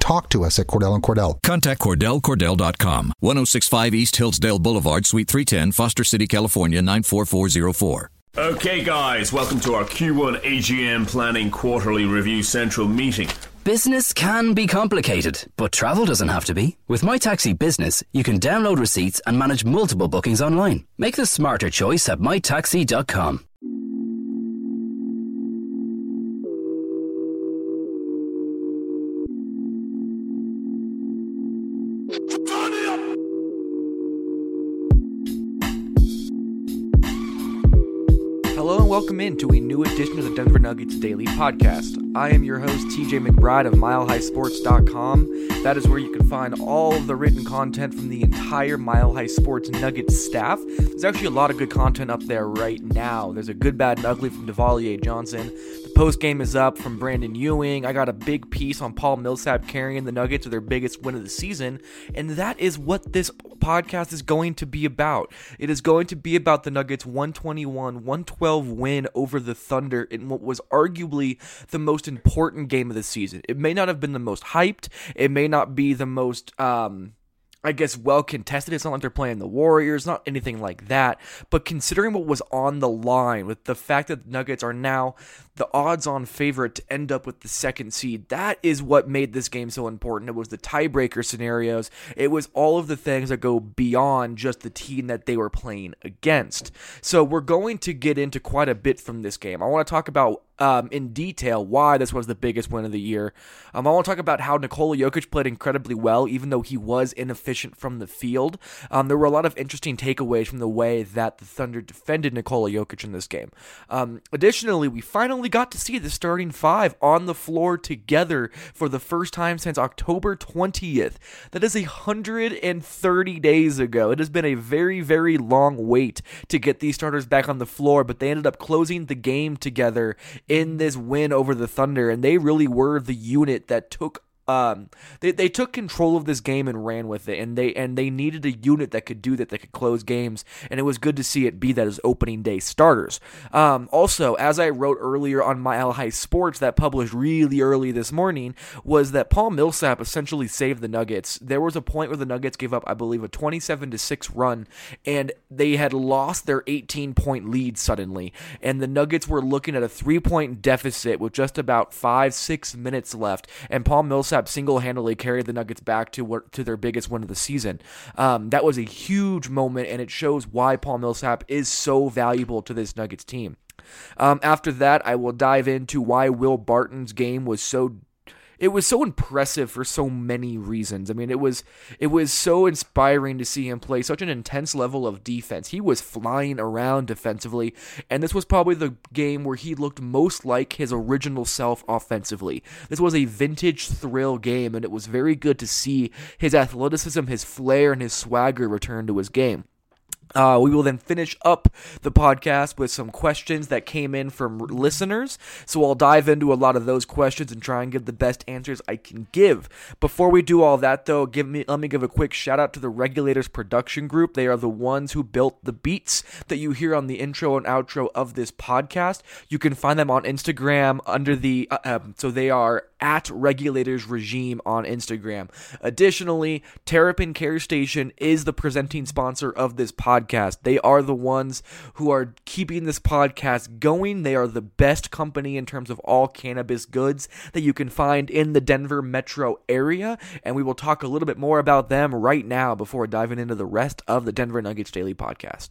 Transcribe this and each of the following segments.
talk to us at Cordell & Cordell. Contact CordellCordell.com, 1065 East Hillsdale Boulevard, Suite 310, Foster City, California, 94404. Okay, guys, welcome to our Q1 AGM Planning Quarterly Review Central meeting. Business can be complicated, but travel doesn't have to be. With MyTaxi Business, you can download receipts and manage multiple bookings online. Make the smarter choice at MyTaxi.com. Hello and welcome in to a new edition of the Denver Nuggets Daily Podcast. I am your host, TJ McBride of MileHighSports.com. That is where you can find all of the written content from the entire Mile High Sports Nuggets staff. There's actually a lot of good content up there right now. There's a good, bad, and ugly from Devalier Johnson. The postgame is up from Brandon Ewing. I got a big piece on Paul Millsap carrying the Nuggets to their biggest win of the season. And that is what this podcast is going to be about. It is going to be about the Nuggets' 121-112 win over the Thunder in what was arguably the most important game of the season. It may not have been the most hyped. It may not be the most, well contested. It's not like they're playing the Warriors, not anything like that. But considering what was on the line with the fact that the Nuggets are now the odds-on favorite to end up with the second seed, that is what made this game so important. It was the tiebreaker scenarios. It was all of the things that go beyond just the team that they were playing against. So we're going to get into quite a bit from this game. I want to talk about in detail why this was the biggest win of the year. I want to talk about how Nikola Jokic played incredibly well, even though he was inefficient from the field. There were a lot of interesting takeaways from the way that the Thunder defended Nikola Jokic in this game. Additionally, we finally got to see the starting five on the floor together for the first time since October 20th. That is 130 days ago. It has been a very, very long wait to get these starters back on the floor, but they ended up closing the game together in this win over the Thunder, and they really were the unit that took they took control of this game and ran with it, and they needed a unit that could do that, that could close games, and it was good to see it be that as opening day starters. Also, as I wrote earlier on Mile High Sports that published really early this morning, was that Paul Millsap essentially saved the Nuggets. There was a point where the Nuggets gave up, I believe, a 27-6 run, and they had lost their 18-point lead suddenly, and the Nuggets were looking at a 3-point deficit with just about 5-6 minutes left, and Paul Millsap single-handedly carried the Nuggets back to their biggest win of the season. That was a huge moment, and it shows why Paul Millsap is so valuable to this Nuggets team. After that, I will dive into why Will Barton's game was so. It was so impressive for so many reasons. I mean, it was so inspiring to see him play such an intense level of defense. He was flying around defensively, and this was probably the game where he looked most like his original self offensively. This was a vintage thrill game, and it was very good to see his athleticism, his flair, and his swagger return to his game. We will then finish up the podcast with some questions that came in from listeners, so I'll dive into a lot of those questions and try and give the best answers I can give. Before we do all that, though, let me give a quick shout-out to the Regulators Production Group. They are the ones who built the beats that you hear on the intro and outro of this podcast. You can find them on Instagram under the so they are at Regulators Regime on Instagram. Additionally, Terrapin Care Station is the presenting sponsor of this podcast. They are the ones who are keeping this podcast going. They are the best company in terms of all cannabis goods that you can find in the Denver metro area, and we will talk a little bit more about them right now before diving into the rest of the Denver Nuggets Daily Podcast.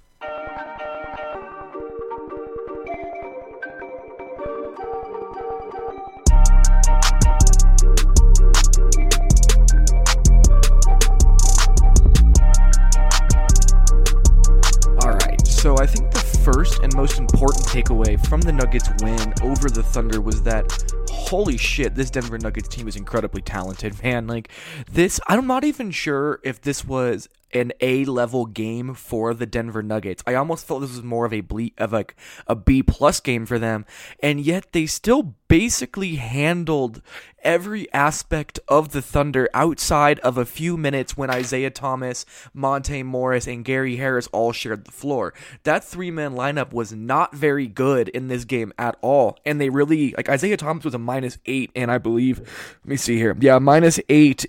So I think the first and most important takeaway from the Nuggets win over the Thunder was that, holy shit, this Denver Nuggets team is incredibly talented, man. Like, this, I'm not even sure if this was an A-level game for the Denver Nuggets. I almost felt this was more of a B-plus game for them, and yet they still basically handled every aspect of the Thunder outside of a few minutes when Isaiah Thomas, Monte Morris, and Gary Harris all shared the floor. That three-man lineup was not very good in this game at all, and they really, like, Isaiah Thomas was a -8, and I believe, let me see here, yeah, -8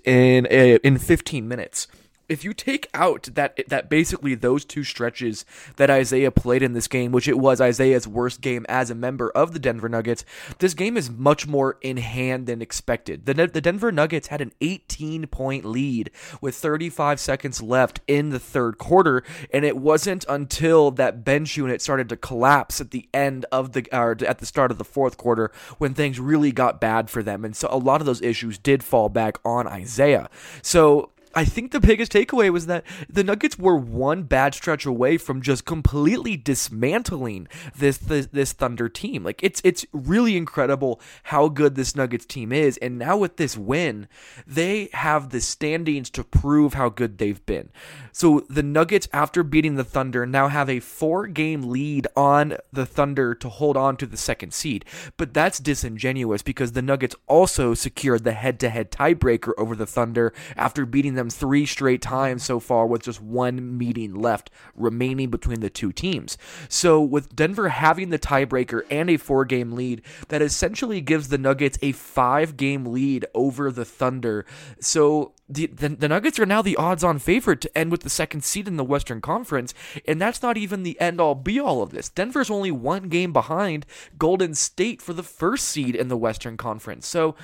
in 15 minutes. If you take out that basically those two stretches that Isaiah played in this game, which it was Isaiah's worst game as a member of the Denver Nuggets, this game is much more in hand than expected. The Denver Nuggets had an 18-point lead with 35 seconds left in the third quarter, and it wasn't until that bench unit started to collapse at the end of at the start of the fourth quarter when things really got bad for them, and so a lot of those issues did fall back on Isaiah. So I think the biggest takeaway was that the Nuggets were one bad stretch away from just completely dismantling this Thunder team. Like, it's really incredible how good this Nuggets team is, and now with this win, they have the standings to prove how good they've been. So the Nuggets, after beating the Thunder, now have a 4-game lead on the Thunder to hold on to the second seed, but that's disingenuous because the Nuggets also secured the head-to-head tiebreaker over the Thunder after beating them 3 straight times so far with just one meeting left remaining between the two teams. So with Denver having the tiebreaker and a 4-game lead, that essentially gives the Nuggets a 5-game lead over the Thunder. So the Nuggets are now the odds-on favorite to end with the second seed in the Western Conference, and that's not even the end-all be-all of this. Denver's only 1 game behind Golden State for the first seed in the Western Conference. So,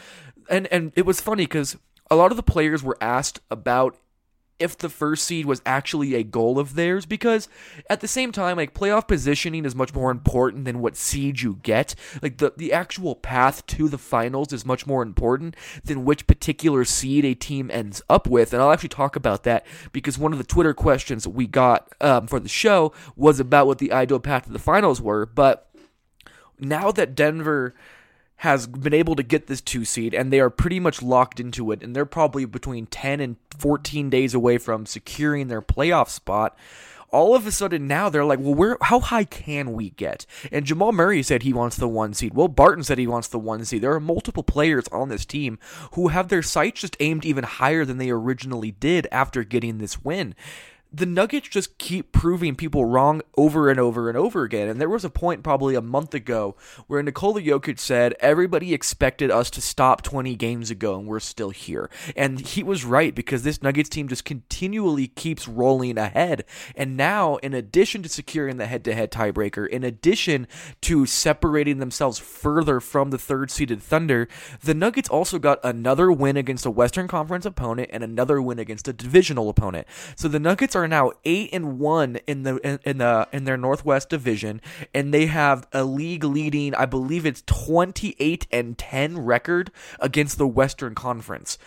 and it was funny because a lot of the players were asked about if the first seed was actually a goal of theirs, because at the same time, like, playoff positioning is much more important than what seed you get. Like, the actual path to the finals is much more important than which particular seed a team ends up with, and I'll actually talk about that because one of the Twitter questions we got for the show was about what the ideal path to the finals were. But now that Denver has been able to get this 2 seed, and they are pretty much locked into it, and they're probably between 10 and 14 days away from securing their playoff spot. All of a sudden now they're like, well, how high can we get? And Jamal Murray said he wants the 1 seed. Will Barton said he wants the 1 seed. There are multiple players on this team who have their sights just aimed even higher than they originally did after getting this win. The Nuggets just keep proving people wrong over and over and over again, and there was a point probably a month ago where Nikola Jokic said, everybody expected us to stop 20 games ago, and we're still here. And he was right, because this Nuggets team just continually keeps rolling ahead. And now, in addition to securing the head-to-head tiebreaker, in addition to separating themselves further from the third-seeded Thunder, the Nuggets also got another win against a Western Conference opponent and another win against a divisional opponent. So the Nuggets are now 8-1 in their Northwest Division, and they have a league leading, I believe it's 28-10 record against the Western Conference.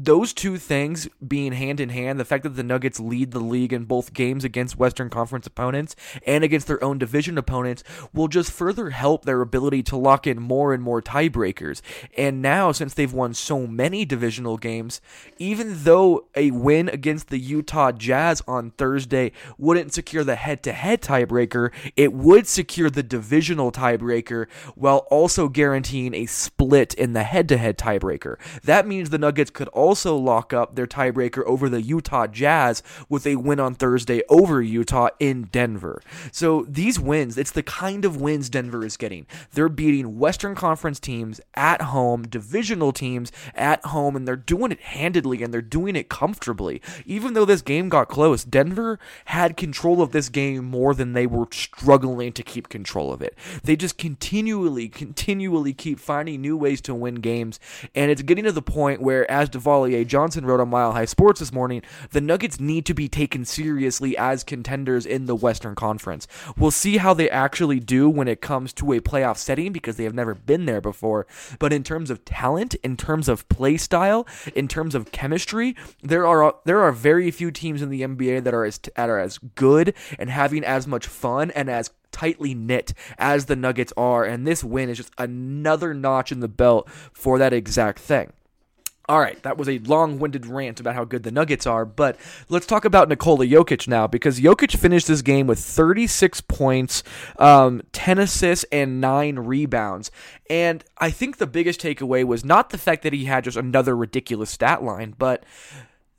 Those two things being hand in hand, the fact that the Nuggets lead the league in both games against Western Conference opponents and against their own division opponents, will just further help their ability to lock in more and more tiebreakers. And now, since they've won so many divisional games, even though a win against the Utah Jazz on Thursday wouldn't secure the head-to-head tiebreaker, it would secure the divisional tiebreaker while also guaranteeing a split in the head-to-head tiebreaker. That means the Nuggets could also also lock up their tiebreaker over the Utah Jazz with a win on Thursday over Utah in Denver. So these wins, it's the kind of wins Denver is getting. They're beating Western Conference teams at home, divisional teams at home, and they're doing it handedly and they're doing it comfortably. Even though this game got close, Denver had control of this game more than they were struggling to keep control of it. They just continually keep finding new ways to win games, and it's getting to the point where, as Devalier Johnson wrote on Mile High Sports this morning, the Nuggets need to be taken seriously as contenders in the Western Conference. We'll see how they actually do when it comes to a playoff setting because they have never been there before, but in terms of talent, in terms of play style, in terms of chemistry, there are very few teams in the NBA that are as good and having as much fun and as tightly knit as the Nuggets are, and this win is just another notch in the belt for that exact thing. All right, that was a long-winded rant about how good the Nuggets are, but let's talk about Nikola Jokic now, because Jokic finished this game with 36 points, 10 assists, and 9 rebounds. And I think the biggest takeaway was not the fact that he had just another ridiculous stat line, but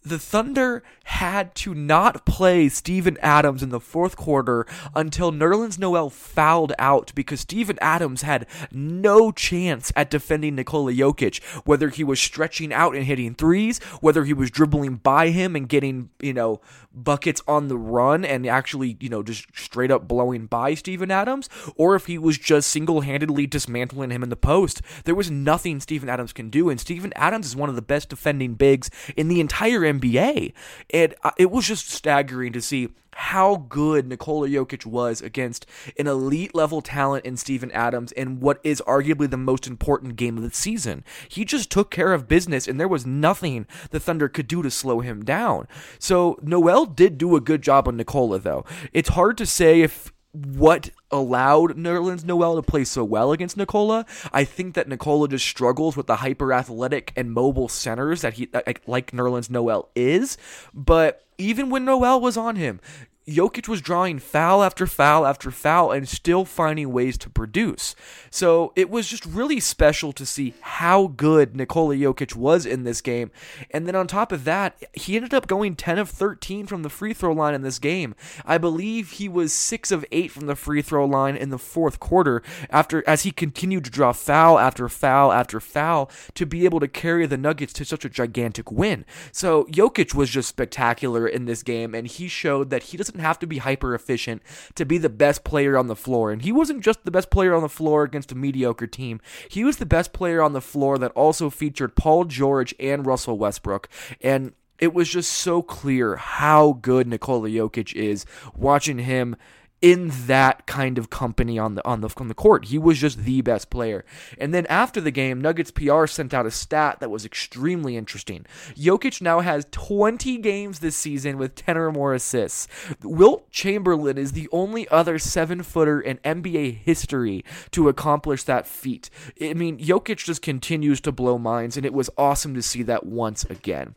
the Thunder had to not play Steven Adams in the fourth quarter until Nerlens Noel fouled out, because Steven Adams had no chance at defending Nikola Jokic, whether he was stretching out and hitting threes, whether he was dribbling by him and getting, buckets on the run and actually, just straight up blowing by Steven Adams, or if he was just single-handedly dismantling him in the post. There was nothing Steven Adams can do, and Steven Adams is one of the best defending bigs in the entire NBA. And it was just staggering to see how good Nikola Jokic was against an elite level talent in Steven Adams in what is arguably the most important game of the season. He just took care of business, and there was nothing the Thunder could do to slow him down. So Noel did do a good job on Nikola, though. It's hard to say if what allowed Nerlens Noel to play so well against Nikola. I think that Nikola just struggles with the hyper-athletic and mobile centers that he, like Nerlens Noel, is. But even when Noel was on him, Jokic was drawing foul after foul after foul and still finding ways to produce. So it was just really special to see how good Nikola Jokic was in this game. And then on top of that, he ended up going 10 of 13 from the free throw line in this game. I believe he was 6 of 8 from the free throw line in the fourth quarter as he continued to draw foul after foul after foul to be able to carry the Nuggets to such a gigantic win. So Jokic was just spectacular in this game, and he showed that he doesn't have to be hyper efficient to be the best player on the floor. And he wasn't just the best player on the floor against a mediocre team. He was the best player on the floor that also featured Paul George and Russell Westbrook. And it was just so clear how good Nikola Jokic is, watching him in that kind of company on the court. He was just the best player. And then after the game, Nuggets PR sent out a stat that was extremely interesting. Jokic now has 20 games this season with 10 or more assists. Wilt Chamberlain is the only other 7-footer in NBA history to accomplish that feat. I mean, Jokic just continues to blow minds, and it was awesome to see that once again.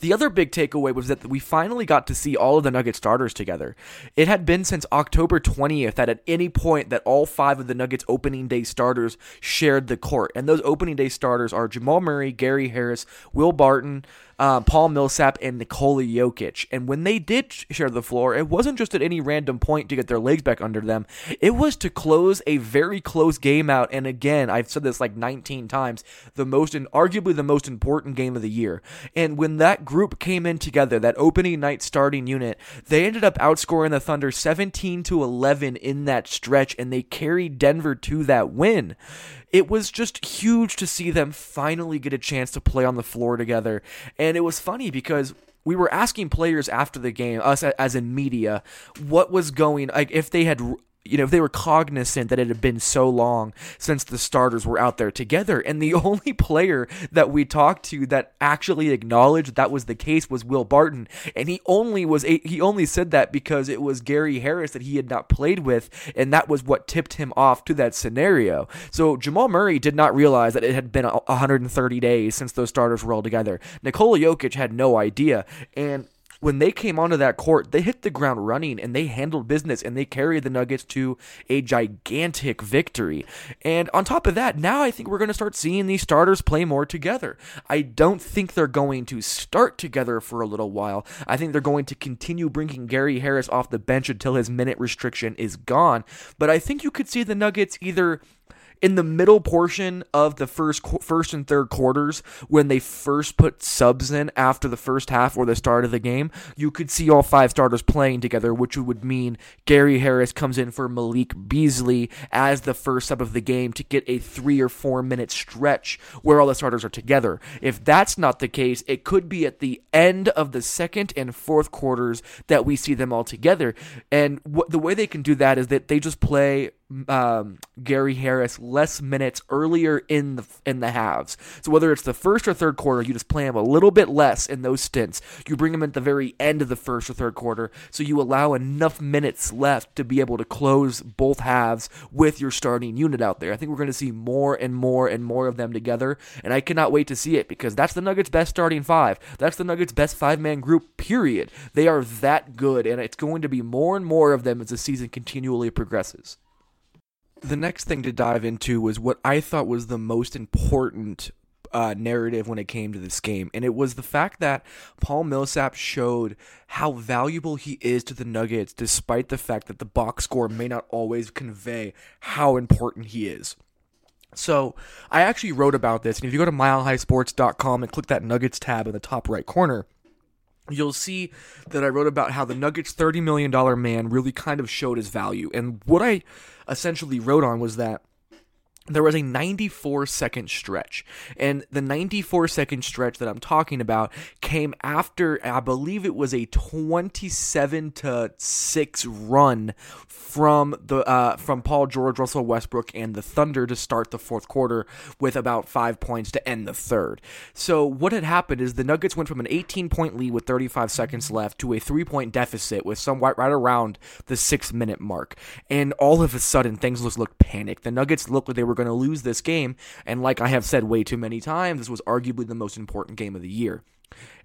The other big takeaway was that we finally got to see all of the Nuggets starters together. It had been since October 20th that at any point that all 5 of the Nuggets opening day starters shared the court. And those opening day starters are Jamal Murray, Gary Harris, Will Barton, Paul Millsap, and Nikola Jokic. And when they did share the floor, it wasn't just at any random point to get their legs back under them. It was to close a very close game out. And again, I've said this like 19 times, arguably the most important game of the year. And when that group came in together, that opening night starting unit, they ended up outscoring the Thunder 17-11 in that stretch, and they carried Denver to that win. It was just huge to see them finally get a chance to play on the floor together. And it was funny because we were asking players after the game, us as in media, what was going, like if they had, if they were cognizant that it had been so long since the starters were out there together. And the only player that we talked to that actually acknowledged that was the case was Will Barton. And he only said that because it was Gary Harris that he had not played with, and that was what tipped him off to that scenario. So Jamal Murray did not realize that it had been 130 days since those starters were all together. Nikola Jokic had no idea, and when they came onto that court, they hit the ground running and they handled business and they carried the Nuggets to a gigantic victory. And on top of that, now I think we're going to start seeing these starters play more together. I don't think they're going to start together for a little while. I think they're going to continue bringing Gary Harris off the bench until his minute restriction is gone. But I think you could see the Nuggets either in the middle portion of the first and third quarters, when they first put subs in after the first half or the start of the game, you could see all five starters playing together, which would mean Gary Harris comes in for Malik Beasley as the first sub of the game to get a 3 or 4 minute stretch where all the starters are together. If that's not the case, it could be at the end of the second and fourth quarters that we see them all together. And the way they can do that is that they just play Gary Harris less minutes earlier in the halves. So whether it's the first or third quarter, you just play him a little bit less in those stints. You bring him at the very end of the first or third quarter, so you allow enough minutes left to be able to close both halves with your starting unit out there. I think we're going to see more and more and more of them together, and I cannot wait to see it, because that's the Nuggets' best starting five. That's the Nuggets' best five-man group, period. They are that good, and it's going to be more and more of them as the season continually progresses. The next thing to dive into was what I thought was the most important narrative when it came to this game, and it was the fact that Paul Millsap showed how valuable he is to the Nuggets, despite the fact that the box score may not always convey how important he is. So I actually wrote about this, and if you go to MileHighSports.com and click that Nuggets tab in the top right corner, you'll see that I wrote about how the Nuggets' $30 million man really kind of showed his value. And what I essentially wrote on was that there was a 94-second stretch. And the 94-second stretch that I'm talking about came after, I believe it was a 27-6 run from Paul George, Russell Westbrook, and the Thunder to start the fourth quarter with about 5 points to end the third. So what had happened is the Nuggets went from an 18-point lead with 35 seconds left to a 3-point deficit with somewhat right around the 6-minute mark. And all of a sudden, things just looked panicked. The Nuggets looked like they were going to lose this game, and like I have said way too many times, this was arguably the most important game of the year.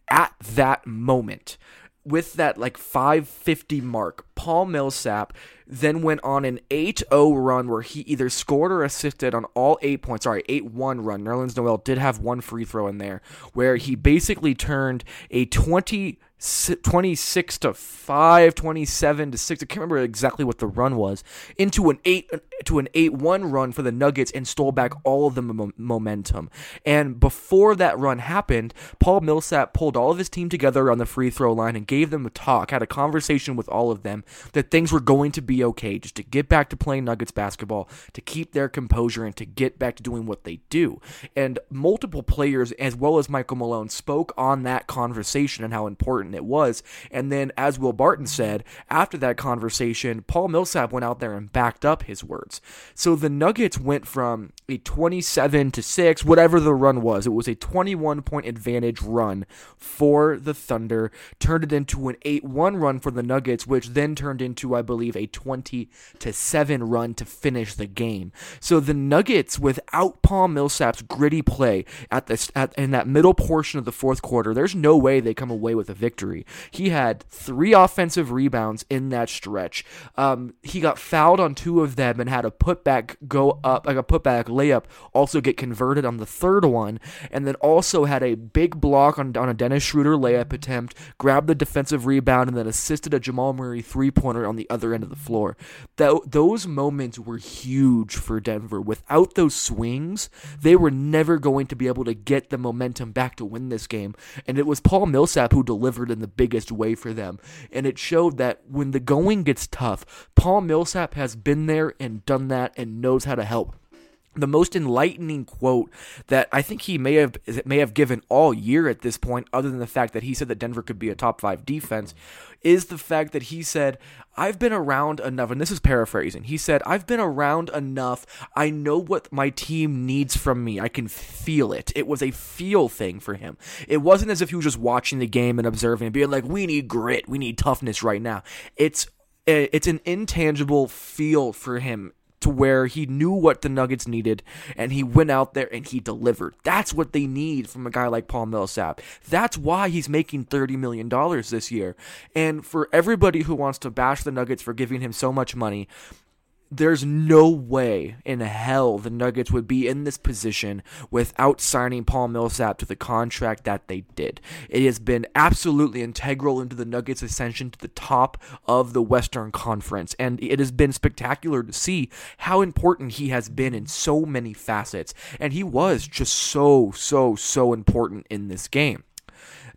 At that moment, with that like 5:50 mark, Paul Millsap then went on an 8-0 run where he either scored or assisted on all 8 points. 8-1 run. Nerlens Noel did have one free throw in there where he basically turned a 26-5, 27-6, I can't remember exactly what the run was, into an 8-1 run for the Nuggets and stole back all of the momentum. And before that run happened, Paul Millsap pulled all of his team together on the free throw line and gave them a talk, had a conversation with all of them that things were going to be okay, just to get back to playing Nuggets basketball, to keep their composure, and to get back to doing what they do. And multiple players, as well as Michael Malone, spoke on that conversation and how important it was. And then, as Will Barton said, after that conversation, Paul Millsap went out there and backed up his words. So the Nuggets went from a 27-6, whatever the run was. It was a 21-point advantage run for the Thunder, turned it into an 8-1 run for the Nuggets, which then turned into, I believe, a 20-7 run to finish the game. So the Nuggets, without Paul Millsap's gritty play in that middle portion of the fourth quarter, there's no way they come away with a victory. He had 3 offensive rebounds in that stretch. He got fouled on 2 of them and had a putback go up, like a putback layup, also get converted on the third one, and then also had a big block on a Dennis Schroeder layup attempt, grabbed the defensive rebound, and then assisted a Jamal Murray three-pointer on the other end of the floor. Those moments were huge for Denver. Without those swings, they were never going to be able to get the momentum back to win this game, and it was Paul Millsap who delivered in the biggest way for them. And it showed that when the going gets tough, Paul Millsap has been there and done that and knows how to help. The most enlightening quote that I think he may have given all year at this point, other than the fact that he said that Denver could be a top 5 defense, is the fact that he said, "I've been around enough," and this is paraphrasing. He said, "I've been around enough. I know what my team needs from me. I can feel it." It was a feel thing for him. It wasn't as if he was just watching the game and observing and being like, "We need grit. We need toughness right now." It's an intangible feel for him to where he knew what the Nuggets needed, and he went out there and he delivered. That's what they need from a guy like Paul Millsap. That's why he's making $30 million this year. And for everybody who wants to bash the Nuggets for giving him so much money, there's no way in hell the Nuggets would be in this position without signing Paul Millsap to the contract that they did. It has been absolutely integral into the Nuggets' ascension to the top of the Western Conference, and it has been spectacular to see how important he has been in so many facets, and he was just so important in this game.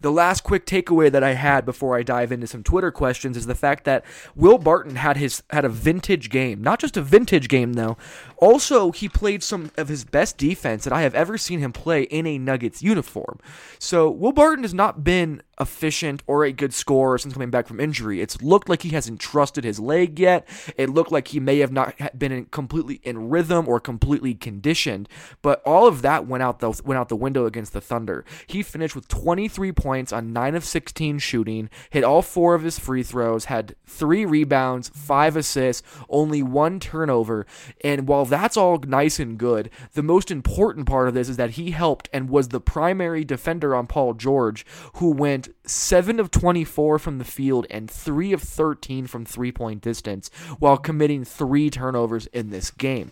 The last quick takeaway that I had before I dive into some Twitter questions is the fact that Will Barton had a vintage game. Not just a vintage game, though. Also, he played some of his best defense that I have ever seen him play in a Nuggets uniform. So Will Barton has not been efficient or a good scorer since coming back from injury. It's looked like he hasn't trusted his leg yet. It looked like he may have not been completely in rhythm or completely conditioned. But all of that went out the window against the Thunder. He finished with 23 points on 9 of 16 shooting, hit all 4 of his free throws, had 3 rebounds, 5 assists, only 1 turnover. And while that's all nice and good, the most important part of this is that he helped and was the primary defender on Paul George, who went 7 of 24 from the field and 3 of 13 from three-point distance while committing 3 turnovers in this game.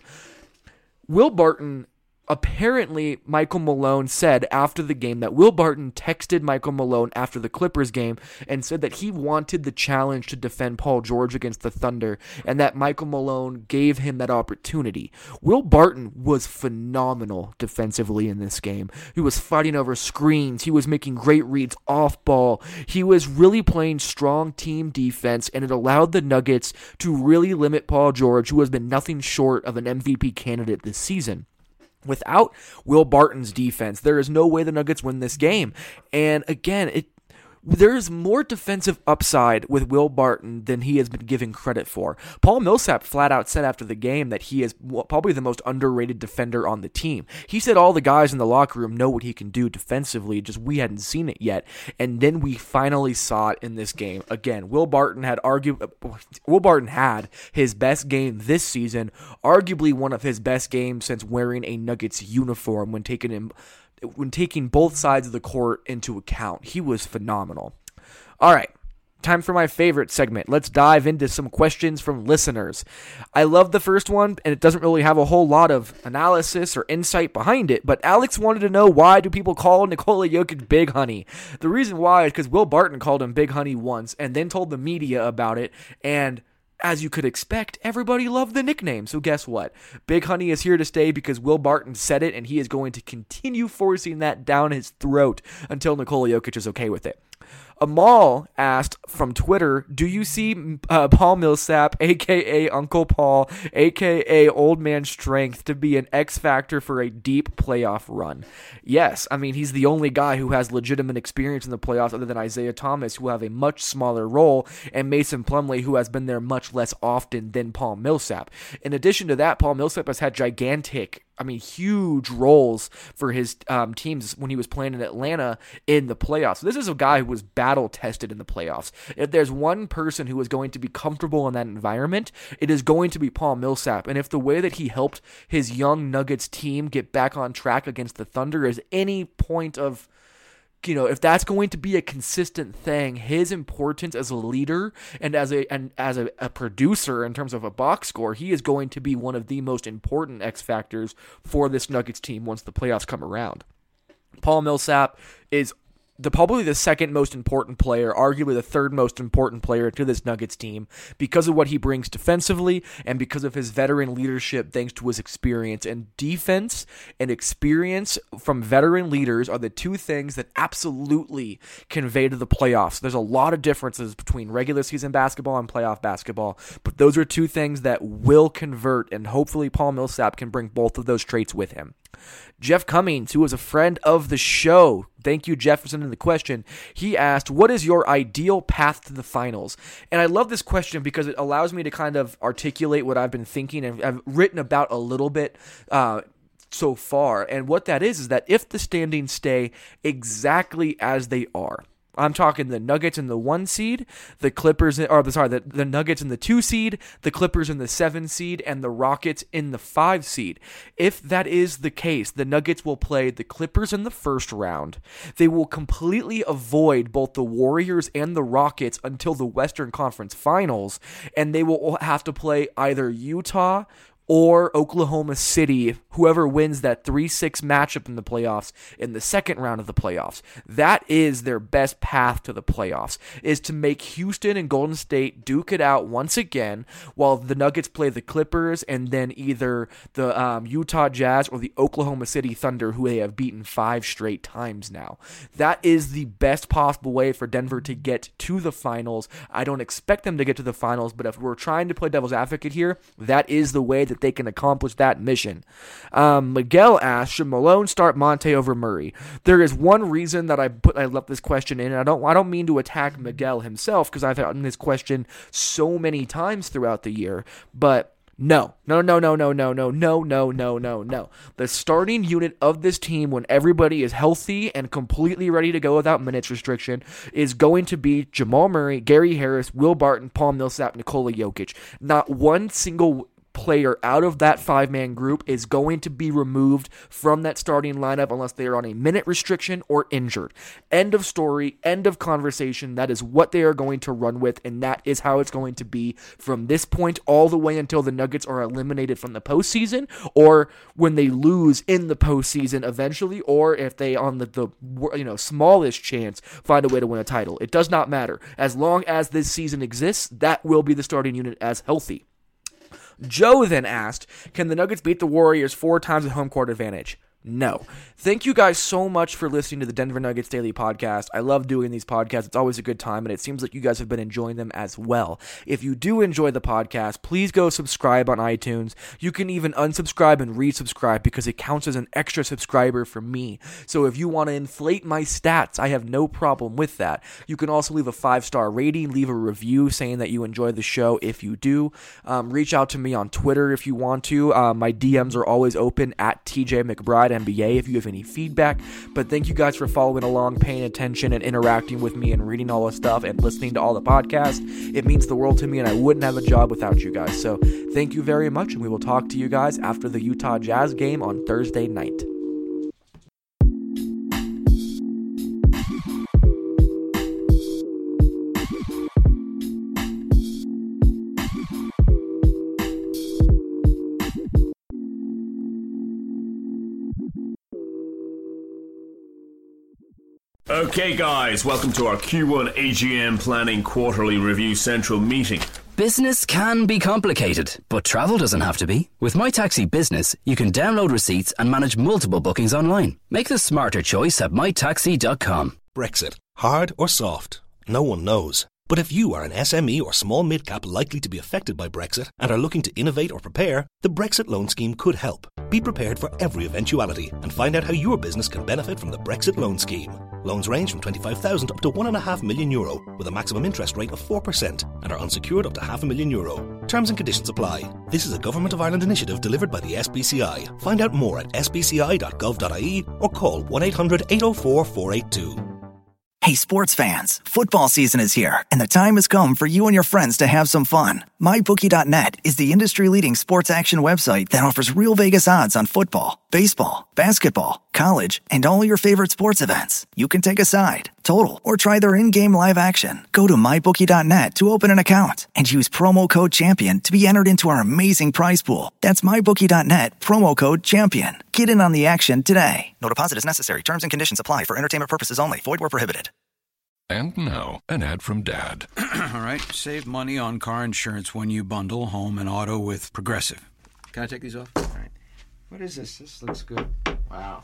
Will Barton... Apparently, Michael Malone said after the game that Will Barton texted Michael Malone after the Clippers game and said that he wanted the challenge to defend Paul George against the Thunder and that Michael Malone gave him that opportunity. Will Barton was phenomenal defensively in this game. He was fighting over screens. He was making great reads off ball. He was really playing strong team defense, and it allowed the Nuggets to really limit Paul George, who has been nothing short of an MVP candidate this season. Without Will Barton's defense, there is no way the Nuggets win this game. And again, there is more defensive upside with Will Barton than he has been given credit for. Paul Millsap flat out said after the game that he is probably the most underrated defender on the team. He said all the guys in the locker room know what he can do defensively, just we hadn't seen it yet. And then we finally saw it in this game. Again, Will Barton had his best game this season, arguably one of his best games since wearing a Nuggets uniform when taking both sides of the court into account. He was phenomenal. All right, time for my favorite segment. Let's dive into some questions from listeners. I love the first one, and it doesn't really have a whole lot of analysis or insight behind it, but Alex wanted to know, why do people call Nikola Jokic Big Honey? The reason why is because Will Barton called him Big Honey once and then told the media about it, and as you could expect, everybody loved the nickname. So guess what? Big Honey is here to stay because Will Barton said it, and he is going to continue forcing that down his throat until Nikola Jokic is okay with it. Amal asked from Twitter, do you see Paul Millsap, a.k.a. Uncle Paul, a.k.a. Old Man Strength, to be an X factor for a deep playoff run? Yes, I mean, he's the only guy who has legitimate experience in the playoffs other than Isaiah Thomas, who have a much smaller role, and Mason Plumlee, who has been there much less often than Paul Millsap. In addition to that, Paul Millsap has had huge roles for his teams when he was playing in Atlanta in the playoffs. So this is a guy who was battle-tested in the playoffs. If there's one person who is going to be comfortable in that environment, it is going to be Paul Millsap. And if the way that he helped his young Nuggets team get back on track against the Thunder is any point of... if that's going to be a consistent thing, his importance as a leader and as a producer in terms of a box score, he is going to be one of the most important X factors for this Nuggets team once the playoffs come around. Paul Millsap is probably the second most important player, arguably the third most important player to this Nuggets team because of what he brings defensively and because of his veteran leadership thanks to his experience. And defense and experience from veteran leaders are the two things that absolutely convey to the playoffs. There's a lot of differences between regular season basketball and playoff basketball, but those are two things that will convert, and hopefully Paul Millsap can bring both of those traits with him. Jeff Cummings, who is a friend of the show, thank you, Jeff, for sending the question. He asked, what is your ideal path to the finals? And I love this question because it allows me to kind of articulate what I've been thinking and I've written about a little bit so far. And what that is that if the standings stay exactly as they are, I'm talking the Nuggets in the 1 seed, the Clippers, the Nuggets in the 2 seed, the Clippers in the 7 seed, and the Rockets in the 5 seed. If that is the case, the Nuggets will play the Clippers in the first round. They will completely avoid both the Warriors and the Rockets until the Western Conference Finals, and they will have to play either Utah or Oklahoma City, whoever wins that 3-6 matchup in the playoffs, in the second round of the playoffs. That is their best path to the playoffs, is to make Houston and Golden State duke it out once again while the Nuggets play the Clippers and then either the Utah Jazz or the Oklahoma City Thunder, who they have beaten 5 straight times now. That is the best possible way for Denver to get to the finals. I don't expect them to get to the finals, but if we're trying to play devil's advocate here, that is the way that they can accomplish that mission. Miguel asks, should Malone start Monte over Murray? There is one reason that I left this question in, and I don't mean to attack Miguel himself, because I've gotten this question so many times throughout the year, but No. The starting unit of this team, when everybody is healthy and completely ready to go without minutes restriction, is going to be Jamal Murray, Gary Harris, Will Barton, Paul Millsap, Nikola Jokic. Not one single player out of that 5-man group is going to be removed from that starting lineup unless they are on a minute restriction or injured. End of story, end of conversation. That is what they are going to run with, and that is how it's going to be from this point all the way until the Nuggets are eliminated from the postseason, or when they lose in the postseason eventually, or if they, on the smallest chance, find a way to win a title. It does not matter. As long as this season exists, that will be the starting unit as healthy. Joe then asked, can the Nuggets beat the Warriors 4 times with home court advantage? No. Thank you guys so much for listening to the Denver Nuggets Daily Podcast. I love doing these podcasts. It's always a good time, and it seems like you guys have been enjoying them as well. If you do enjoy the podcast, please go subscribe on iTunes. You can even unsubscribe and resubscribe because it counts as an extra subscriber for me. So if you want to inflate my stats, I have no problem with that. You can also leave a 5-star rating, leave a review saying that you enjoy the show if you do. Reach out to me on Twitter if you want to. My DMs are always open at TJ McBride. NBA if you have any feedback, but thank you guys for following along, paying attention, and interacting with me and reading all the stuff and listening to all the podcasts. It means the world to me, and I wouldn't have a job without you guys. So thank you very much, and we will talk to you guys after the Utah Jazz game on Thursday night. Okay guys, welcome to our Q1 AGM Planning Quarterly Review Central meeting. Business can be complicated, but travel doesn't have to be. With MyTaxi Business, you can download receipts and manage multiple bookings online. Make the smarter choice at MyTaxi.com. Brexit, hard or soft? No one knows. But if you are an SME or small mid-cap likely to be affected by Brexit and are looking to innovate or prepare, the Brexit Loan Scheme could help. Be prepared for every eventuality and find out how your business can benefit from the Brexit Loan Scheme. Loans range from €25,000 up to €1.5 million with a maximum interest rate of 4% and are unsecured up to €500,000. Terms and conditions apply. This is a Government of Ireland initiative delivered by the SBCI. Find out more at sbci.gov.ie or call 1-800-804-482. Hey sports fans, football season is here, and the time has come for you and your friends to have some fun. MyBookie.net is the industry-leading sports action website that offers real Vegas odds on football, baseball, basketball, college, and all your favorite sports events. You can take a side, total, or try their in-game live action. Go to MyBookie.net to open an account and use promo code CHAMPION to be entered into our amazing prize pool. That's MyBookie.net, promo code CHAMPION. Get in on the action today. No deposit is necessary. Terms and conditions apply. For entertainment purposes only. Void where prohibited. And now, an ad from Dad. All right. Save money on car insurance when you bundle home and auto with Progressive. Can I take these off? All right. What is this? This looks good. Wow.